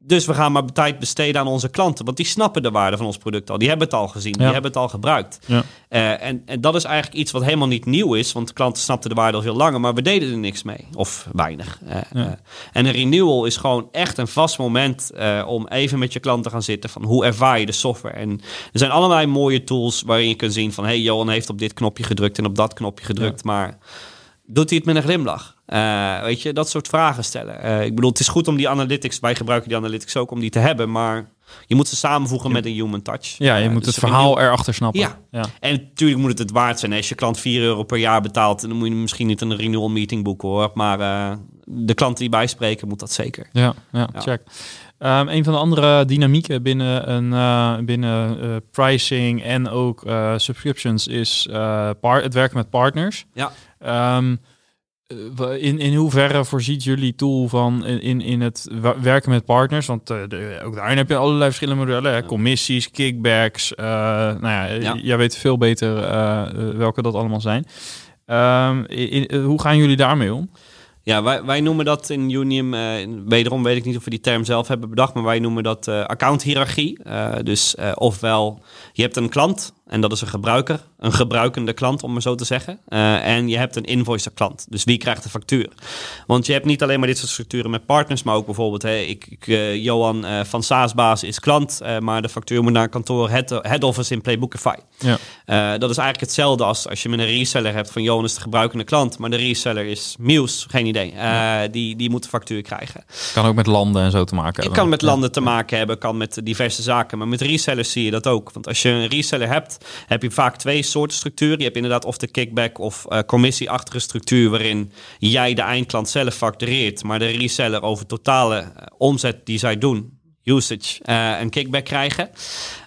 dus we gaan maar tijd besteden aan onze klanten. Want die snappen de waarde van ons product al. Die hebben het al gezien. Ja. Die hebben het al gebruikt. Ja. Uh, en, en dat is eigenlijk iets wat helemaal niet nieuw is. Want de klanten snapten de waarde al veel langer. Maar we deden er niks mee. Of weinig. Uh, ja. uh, en een renewal is gewoon echt een vast moment. Uh, om even met je klant te gaan zitten. Van hoe ervaar je de software? En er zijn allerlei mooie tools waarin je kunt zien. Van hey, Johan heeft op dit knopje gedrukt. En op dat knopje gedrukt. Ja. Maar... doet hij het met een glimlach? Uh, weet je, dat soort vragen stellen. Uh, ik bedoel, het is goed om die analytics... wij gebruiken die analytics ook om die te hebben... maar je moet ze samenvoegen ja. met een human touch. Ja, je uh, moet dus het verhaal nieuw... erachter snappen. Ja. ja, en natuurlijk moet het het waard zijn. Als je klant vier euro per jaar betaalt... dan moet je misschien niet een renewal meeting boeken, hoor. Maar uh, de klanten die bijspreken, moet dat zeker. Ja, ja, ja. check. Um, een van de andere dynamieken binnen, een, uh, binnen uh, pricing en ook uh, subscriptions... is uh, par- het werken met partners. Ja. Um, in, in hoeverre voorziet jullie tool van in, in het werken met partners? Want uh, de, ook daarin heb je allerlei verschillende modellen. Hè? Commissies, kickbacks. Uh, nou ja, ja. Jij weet veel beter uh, welke dat allemaal zijn. Um, in, in, hoe gaan jullie daarmee om? Ja, wij, wij noemen dat in Younium, uh, wederom weet ik niet of we die term zelf hebben bedacht, maar wij noemen dat uh, account hiërarchie. Uh, dus uh, ofwel, je hebt een klant en dat is een gebruiker. een gebruikende klant, om maar zo te zeggen. Uh, en je hebt een invoicer klant. Dus wie krijgt de factuur? Want je hebt niet alleen maar dit soort structuren met partners, maar ook bijvoorbeeld, hè, ik, ik, uh, Johan uh, van SaaSbaas is klant, uh, maar de factuur moet naar kantoor head, head office in Playbookify. Ja. Uh, dat is eigenlijk hetzelfde als als je met een reseller hebt van Johan is de gebruikende klant, maar de reseller is Miels, geen idee. Uh, ja. die, die moet de factuur krijgen. Kan ook met landen en zo te maken hebben. Ik kan met landen te maken hebben, kan met diverse zaken, maar met resellers zie je dat ook. Want als je een reseller hebt, heb je vaak twee soorten structuren. Je hebt inderdaad of de kickback of uh, commissieachtige structuur waarin jij de eindklant zelf factureert, maar de reseller over totale omzet die zij doen, usage, uh, een kickback krijgen.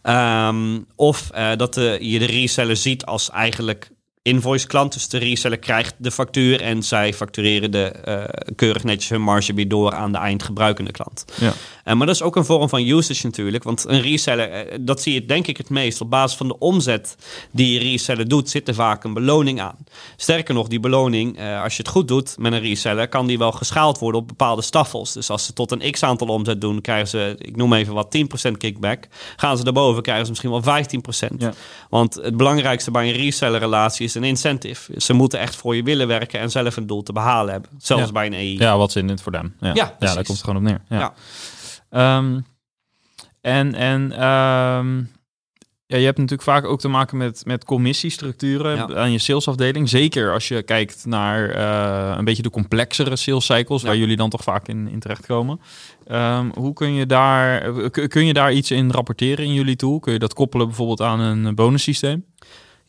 Um, of uh, dat de, je de reseller ziet als eigenlijk invoice klant. Dus de reseller krijgt de factuur en zij factureren de uh, keurig netjes hun marge weer door aan de eindgebruikende klant. Ja. Uh, maar dat is ook een vorm van usage natuurlijk. Want een reseller, uh, dat zie je denk ik het meest. Op basis van de omzet die je reseller doet, zit er vaak een beloning aan. Sterker nog, die beloning, uh, als je het goed doet met een reseller, kan die wel geschaald worden op bepaalde staffels. Dus als ze tot een x-aantal omzet doen, krijgen ze, ik noem even wat, tien procent kickback. Gaan ze daarboven, krijgen ze misschien wel vijftien procent. Ja. Want het belangrijkste bij een resellerrelatie is een incentive. Ze moeten echt voor je willen werken en zelf een doel te behalen hebben. Zelfs ja. bij een E I. Ja, wat zin in het voor hem. Ja, ja, ja, daar komt het gewoon op neer. Ja. Ja. Um, en en um, ja, je hebt natuurlijk vaak ook te maken met, met commissiestructuren ja. aan je salesafdeling. Zeker als je kijkt naar uh, een beetje de complexere sales cycles, ja. waar jullie dan toch vaak in, in terechtkomen. Um, hoe kun je daar kun je daar iets in rapporteren in jullie tool? Kun je dat koppelen bijvoorbeeld aan een bonussysteem?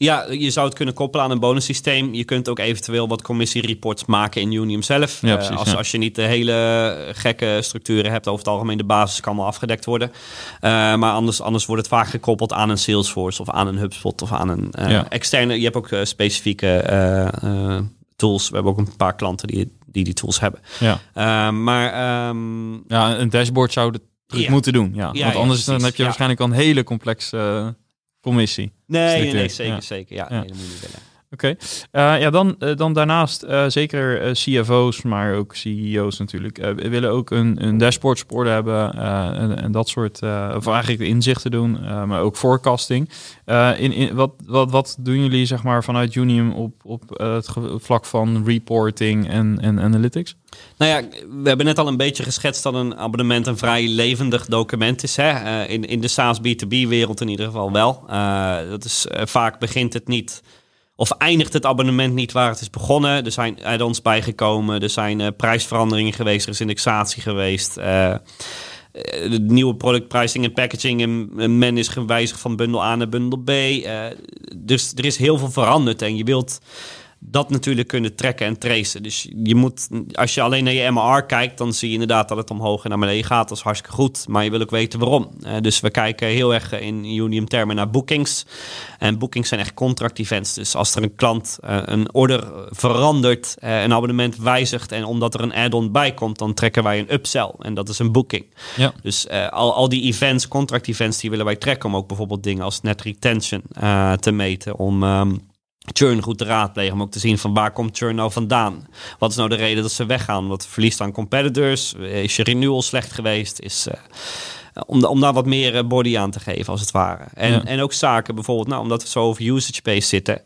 Ja, je zou het kunnen koppelen aan een bonussysteem. Je kunt ook eventueel wat commissiereports maken in Younium zelf. Ja, precies, uh, als, ja. als je niet de hele gekke structuren hebt, over het algemeen de basis kan wel afgedekt worden. Uh, maar anders, anders wordt het vaak gekoppeld aan een Salesforce of aan een HubSpot of aan een uh, ja. externe. Je hebt ook uh, specifieke uh, uh, tools. We hebben ook een paar klanten die die, die tools hebben. Ja. Uh, maar um, ja, een dashboard zou de truc yeah. moeten doen. Ja, ja, want anders ja, dan heb je ja. waarschijnlijk al een hele complexe Uh, commissie. Nee, nee, nee, zeker, ja. zeker. Ja, ja. Nee, Oké. Okay. Uh, ja, dan, uh, dan daarnaast uh, zeker uh, C F O's, maar ook C E O's natuurlijk, uh, willen ook een, een dashboard supporten hebben uh, en, en dat soort, uh, of eigenlijk de inzichten doen, uh, maar ook forecasting. Uh, in, in, wat, wat, wat doen jullie zeg maar vanuit Younium op, op uh, het ge- vlak van reporting en, en analytics? Nou ja, we hebben net al een beetje geschetst dat een abonnement een vrij levendig document is. Hè? Uh, in, in de SaaS B twee B wereld in ieder geval wel. Uh, dat is, uh, vaak begint het niet, of eindigt het abonnement niet waar het is begonnen. Er zijn add-ons bijgekomen, er zijn uh, prijsveranderingen geweest, er is indexatie geweest. Uh, de nieuwe productpricing en packaging en men is gewijzigd van bundel A naar bundel B. Uh, dus er is heel veel veranderd en je wilt dat natuurlijk kunnen trekken en tracen. Dus je moet, als je alleen naar je M R kijkt, dan zie je inderdaad dat het omhoog en naar beneden gaat. Dat is hartstikke goed, maar je wil ook weten waarom. Uh, dus we kijken heel erg in Younium termen naar bookings. En bookings zijn echt contract events. Dus als er een klant uh, een order verandert, uh, een abonnement wijzigt en omdat er een add-on bij komt, dan trekken wij een upsell. En dat is een booking. Ja. Dus uh, al, al die events, contract events, die willen wij trekken om ook bijvoorbeeld dingen als net retention uh, te meten, om Um, churn goed te raadplegen, om ook te zien van waar komt churn nou vandaan? Wat is nou de reden dat ze weggaan? Wat verliest aan competitors? Is je renewal slecht geweest? Is, uh, om, om daar wat meer body aan te geven, als het ware. En, ja. en ook zaken bijvoorbeeld, nou, omdat we zo over usage-based zitten,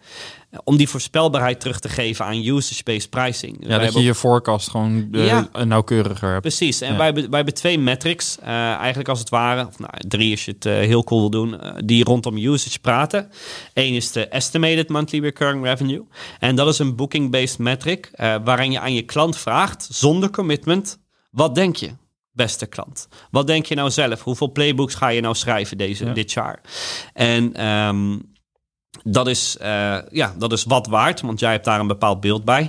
om die voorspelbaarheid terug te geven aan usage-based pricing. Ja, wij dat je ook je forecast gewoon uh, ja. nauwkeuriger hebt. Precies, en ja. wij, wij hebben twee metrics, uh, eigenlijk als het ware, of nou, drie als je het uh, heel cool wil doen, uh, die rondom usage praten. Eén is de Estimated Monthly Recurring Revenue. En dat is een booking-based metric, uh, waarin je aan je klant vraagt, zonder commitment, wat denk je? Beste klant. Wat denk je nou zelf? Hoeveel playbooks ga je nou schrijven deze, ja. dit jaar? En Um, Dat is, uh, ja, dat is wat waard, want jij hebt daar een bepaald beeld bij.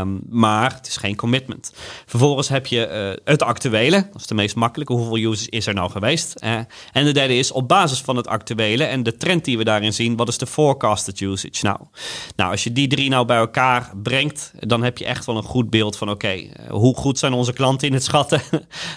Um, maar het is geen commitment. Vervolgens heb je uh, het actuele. Dat is de meest makkelijke. Hoeveel users is er nou geweest? Uh, en de derde is op basis van het actuele en de trend die we daarin zien, wat is de forecasted usage nou? Nou, als je die drie nou bij elkaar brengt, dan heb je echt wel een goed beeld van oké, okay, uh, hoe goed zijn onze klanten in het schatten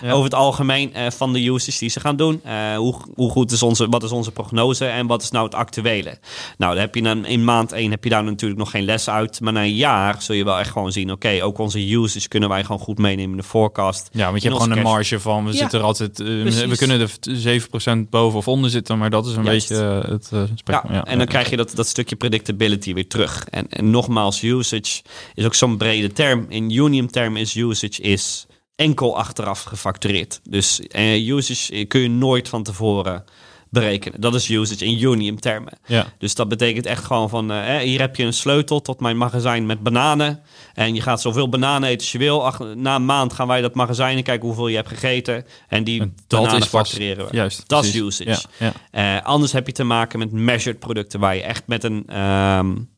ja. over het algemeen uh, van de usage die ze gaan doen? Uh, hoe, hoe goed is onze, wat is onze prognose en wat is nou het actuele? Nou, Nou, dan heb je dan in maand één heb je daar natuurlijk nog geen les uit. Maar na een jaar zul je wel echt gewoon zien... oké, okay, ook onze usage kunnen wij gewoon goed meenemen in de forecast. Ja, want je in hebt gewoon cash. Een marge van... we ja, zitten er altijd... Uh, we kunnen er zeven procent boven of onder zitten... maar dat is een Juist. beetje uh, het uh, spectrum. Ja, ja, en dan ja. krijg je dat, dat stukje predictability weer terug. En, en nogmaals, usage is ook zo'n brede term. In Younium-term is usage is... enkel achteraf gefactureerd. Dus uh, usage kun je nooit van tevoren berekenen. Dat is usage in Younium termen. Ja. Dus dat betekent echt gewoon van... Uh, hier heb je een sleutel tot mijn magazijn met bananen. En je gaat zoveel bananen eten als je wil. Ach, na een maand gaan wij dat magazijn en kijken hoeveel je hebt gegeten. En die en dat bananen is factureren we. Juist, dat precies. is usage. Ja, ja. Uh, anders heb je te maken met measured producten... waar je echt met een... Um,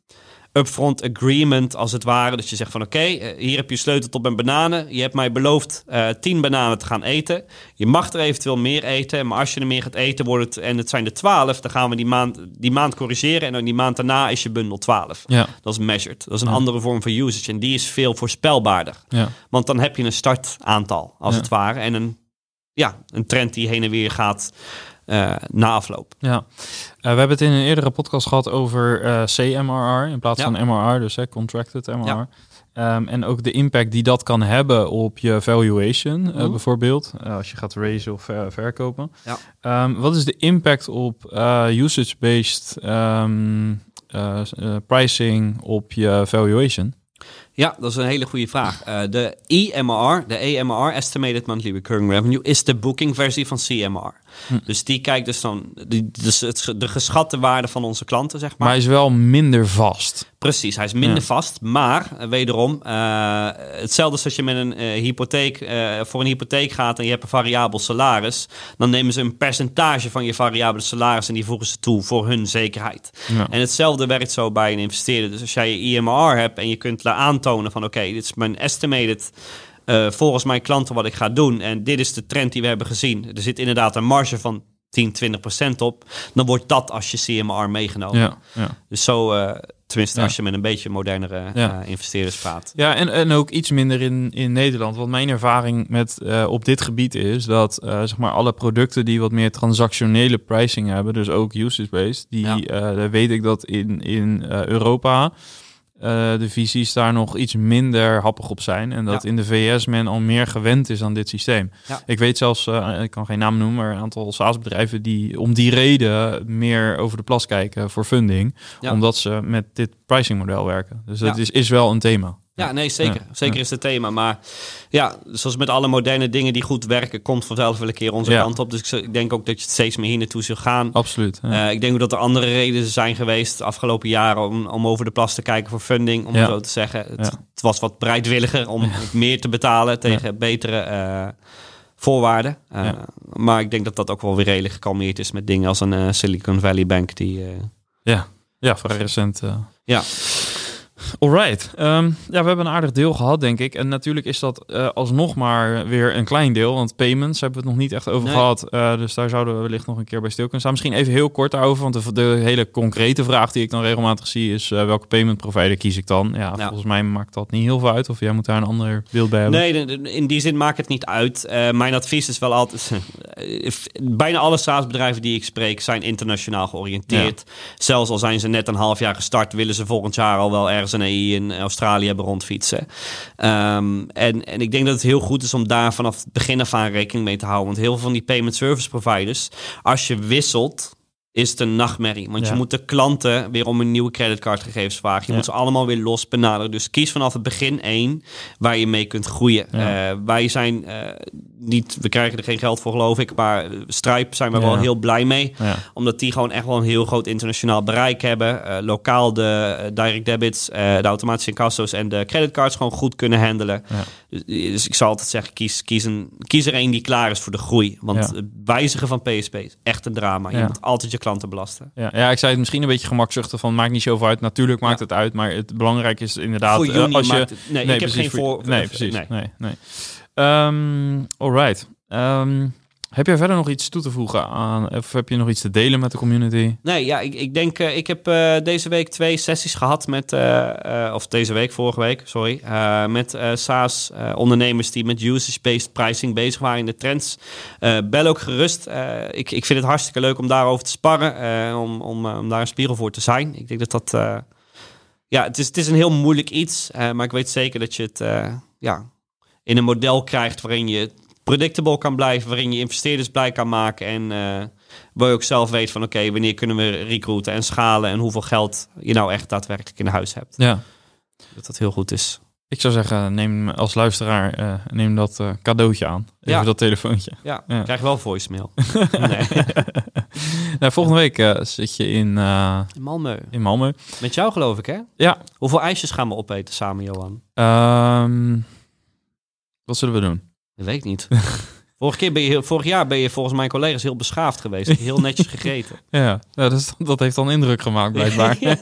upfront agreement, als het ware. Dus je zegt van oké, okay, hier heb je sleutel tot mijn bananen. Je hebt mij beloofd uh, tien bananen te gaan eten. Je mag er eventueel meer eten. Maar als je er meer gaat eten, wordt het, en het zijn er twaalf... dan gaan we die maand, die maand corrigeren. En dan die maand daarna is je bundel twaalf. Ja. Dat is measured. Dat is een ja. andere vorm van usage. En die is veel voorspelbaarder. Ja. Want dan heb je een startaantal, als ja. het ware. En een, ja, een trend die heen en weer gaat... Uh, na afloop. Ja, uh, we hebben het in een eerdere podcast gehad over uh, C M R R in plaats ja. van M R R, dus hè, contracted M R R. Ja. Um, en ook de impact die dat kan hebben op je valuation, uh, mm. bijvoorbeeld, uh, als je gaat raisen of uh, verkopen. Ja. Um, wat is de impact op uh, usage-based um, uh, uh, pricing op je valuation? Ja, dat is een hele goede vraag. Uh, de E M R, de E M R, Estimated Monthly Recurring Revenue, is de bookingversie van C M R. Hm. Dus die kijkt dus dan die, dus het, de geschatte waarde van onze klanten, zeg maar. Maar hij is wel minder vast. Precies, hij is minder ja. vast, maar uh, wederom, uh, hetzelfde als als je met een uh, hypotheek uh, voor een hypotheek gaat en je hebt een variabel salaris, dan nemen ze een percentage van je variabele salaris en die voegen ze toe voor hun zekerheid. Ja. En hetzelfde werkt zo bij een investeerder. Dus als jij je E M R hebt en je kunt aantonen van oké, okay, dit is mijn estimated... Uh, volgens mijn klanten wat ik ga doen. En dit is de trend die we hebben gezien. Er zit inderdaad een marge van tien, twintig procent op. Dan wordt dat als je C M R meegenomen. Ja, ja. Dus zo, uh, tenminste ja. als je met een beetje modernere ja. uh, investeerders praat. Ja, en, en ook iets minder in, in Nederland. Want mijn ervaring met, uh, op dit gebied is dat uh, zeg maar alle producten die wat meer transactionele pricing hebben, dus ook usage-based, die ja. uh, weet ik dat in, in uh, Europa... Uh, de visies daar nog iets minder happig op zijn. En dat ja. in de V S men al meer gewend is aan dit systeem. Ja. Ik weet zelfs, uh, ik kan geen naam noemen... maar een aantal SaaS-bedrijven die om die reden... meer over de plas kijken voor funding. Ja. Omdat ze met dit pricingmodel werken. Dus dat ja. is, is wel een thema. Ja, nee, zeker. Ja. Zeker is het thema. Maar ja, zoals met alle moderne dingen die goed werken... komt vanzelf wel een keer onze ja. kant op. Dus ik denk ook dat je steeds meer hier naartoe zult gaan. Absoluut. Ja. Uh, ik denk ook dat er andere redenen zijn geweest de afgelopen jaren... om, om over de plas te kijken voor funding, om ja. het zo te zeggen. Het, ja. het was wat bereidwilliger om ja. meer te betalen tegen ja. betere... Uh, voorwaarden. Uh, ja. Maar ik denk dat dat ook wel weer redelijk gekalmeerd is... met dingen als een uh, Silicon Valley Bank die... Uh, ja. ja, voor recent... Uh... Ja. Alright. Um, ja, we hebben een aardig deel gehad, denk ik. En natuurlijk is dat uh, alsnog maar weer een klein deel. Want payments hebben we het nog niet echt over nee. gehad. Uh, dus daar zouden we wellicht nog een keer bij stil kunnen staan. Misschien even heel kort daarover. Want de, de hele concrete vraag die ik dan regelmatig zie is... Uh, welke payment provider kies ik dan? Ja, ja, volgens mij maakt dat niet heel veel uit. Of jij moet daar een ander beeld bij hebben. Nee, in die zin maakt het niet uit. Uh, mijn advies is wel altijd... bijna alle SaaS-bedrijven die ik spreek zijn internationaal georiënteerd. Ja. Zelfs al zijn ze net een half jaar gestart... willen ze volgend jaar al wel ergens... en A I in Australië hebben rondfietsen. Um, en, en ik denk dat het heel goed is om daar vanaf het begin af aan rekening mee te houden. Want heel veel van die payment service providers, als je wisselt, is het een nachtmerrie. Want ja. je moet de klanten weer om een nieuwe creditcardgegevens vragen. Je ja. moet ze allemaal weer los benaderen. Dus kies vanaf het begin één waar je mee kunt groeien. Ja. Uh, wij zijn uh, niet... We krijgen er geen geld voor, geloof ik. Maar Stripe zijn we ja. wel heel blij mee. Ja. Omdat die gewoon echt wel een heel groot internationaal bereik hebben. Uh, lokaal de uh, direct debits, uh, de automatische incasso's en de creditcards gewoon goed kunnen handelen. Ja. Dus, dus ik zou altijd zeggen, kies, kies, een, kies er één die klaar is voor de groei. Want ja. wijzigen van P S P is echt een drama. Je ja. moet altijd je klanten belasten. Ja, ja, ik zei het misschien een beetje gemakzuchtig van maakt niet zoveel uit. Natuurlijk maakt ja. het uit, maar het belangrijk is inderdaad voor uh, als je het, nee, nee, ik heb geen voor, nee, precies. Nee, nee. nee. Um, alright. Um, Heb jij verder nog iets toe te voegen aan? Of heb je nog iets te delen met de community? Nee, ja, ik, ik denk... Uh, ik heb uh, deze week twee sessies gehad met... Uh, uh, of deze week, vorige week, sorry. Uh, met uh, SaaS-ondernemers uh, die met usage-based pricing bezig waren in de trends. Uh, bel ook gerust. Uh, ik, ik vind het hartstikke leuk om daarover te sparren. Uh, om, om, uh, om daar een spiegel voor te zijn. Ik denk dat dat... Uh, ja, het is, het is een heel moeilijk iets. Uh, maar ik weet zeker dat je het uh, ja, in een model krijgt waarin je... predictable kan blijven, waarin je investeerders blij kan maken en uh, waar je ook zelf weet van oké, okay, wanneer kunnen we recruiten en schalen en hoeveel geld je nou echt daadwerkelijk in huis hebt. Ja. Dat dat heel goed is. Ik zou zeggen, neem als luisteraar uh, neem dat uh, cadeautje aan. Even ja. dat telefoontje. Ja, ja. Krijg wel voicemail. Nee. Nou, volgende week uh, zit je in... Uh, in Malmö. In Malmö. Met jou geloof ik, hè? Ja. Hoeveel ijsjes gaan we opeten samen, Johan? Um, wat zullen we doen? Dat weet ik niet. Vorig, keer ben je, vorig jaar ben je volgens mijn collega's heel beschaafd geweest. Heel netjes gegeten. Ja, nou, dat, is, dat heeft dan indruk gemaakt blijkbaar. Ja.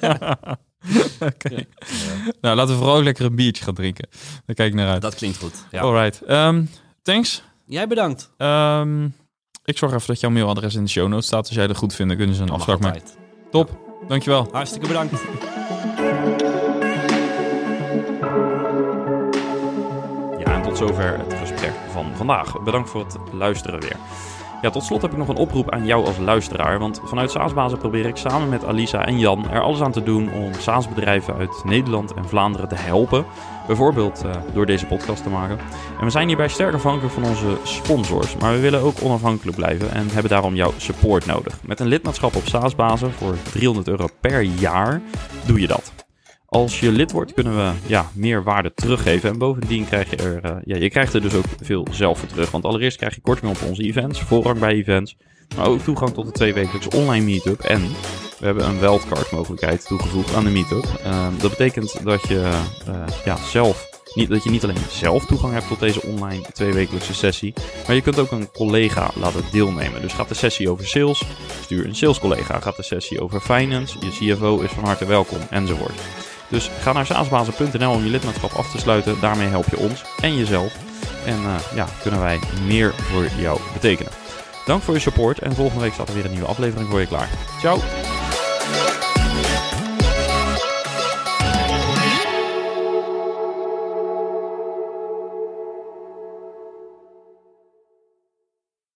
Okay. Ja. Ja. Nou, laten we vooral ook lekker een biertje gaan drinken. Daar kijk ik naar uit. Dat klinkt goed. Ja. Alright. Um, thanks. Jij bedankt. Um, ik zorg even dat jouw mailadres in de show notes staat. Als jij dat goed vindt, dan kunnen ze een afspraak maken. Top. Ja. Dankjewel. Hartstikke bedankt. Tot zover het gesprek van vandaag. Bedankt voor het luisteren weer. Ja, tot slot heb ik nog een oproep aan jou als luisteraar. Want vanuit SaaSbazen probeer ik samen met Alisa en Jan er alles aan te doen om SaaS-bedrijven uit Nederland en Vlaanderen te helpen. Bijvoorbeeld uh, door deze podcast te maken. En we zijn hierbij sterk afhankelijk van onze sponsors. Maar we willen ook onafhankelijk blijven en hebben daarom jouw support nodig. Met een lidmaatschap op SaaSbazen voor driehonderd euro per jaar doe je dat. Als je lid wordt, kunnen we ja, meer waarde teruggeven. En bovendien krijg je er, uh, ja, je krijgt er dus ook veel zelf voor terug. Want allereerst krijg je korting op onze events, voorrang bij events. Maar ook toegang tot de tweewekelijks online meetup. En we hebben een wildcard mogelijkheid toegevoegd aan de meetup. Uh, dat betekent dat je, uh, ja, zelf, niet, dat je niet alleen zelf toegang hebt tot deze online tweewekelijkse sessie. Maar je kunt ook een collega laten deelnemen. Dus gaat de sessie over sales, stuur een salescollega. Gaat de sessie over finance, je C F O is van harte welkom enzovoort. Dus ga naar saasbazen punt n l om je lidmaatschap af te sluiten. Daarmee help je ons en jezelf. En uh, ja, kunnen wij meer voor jou betekenen. Dank voor je support en volgende week staat er weer een nieuwe aflevering voor je klaar. Ciao!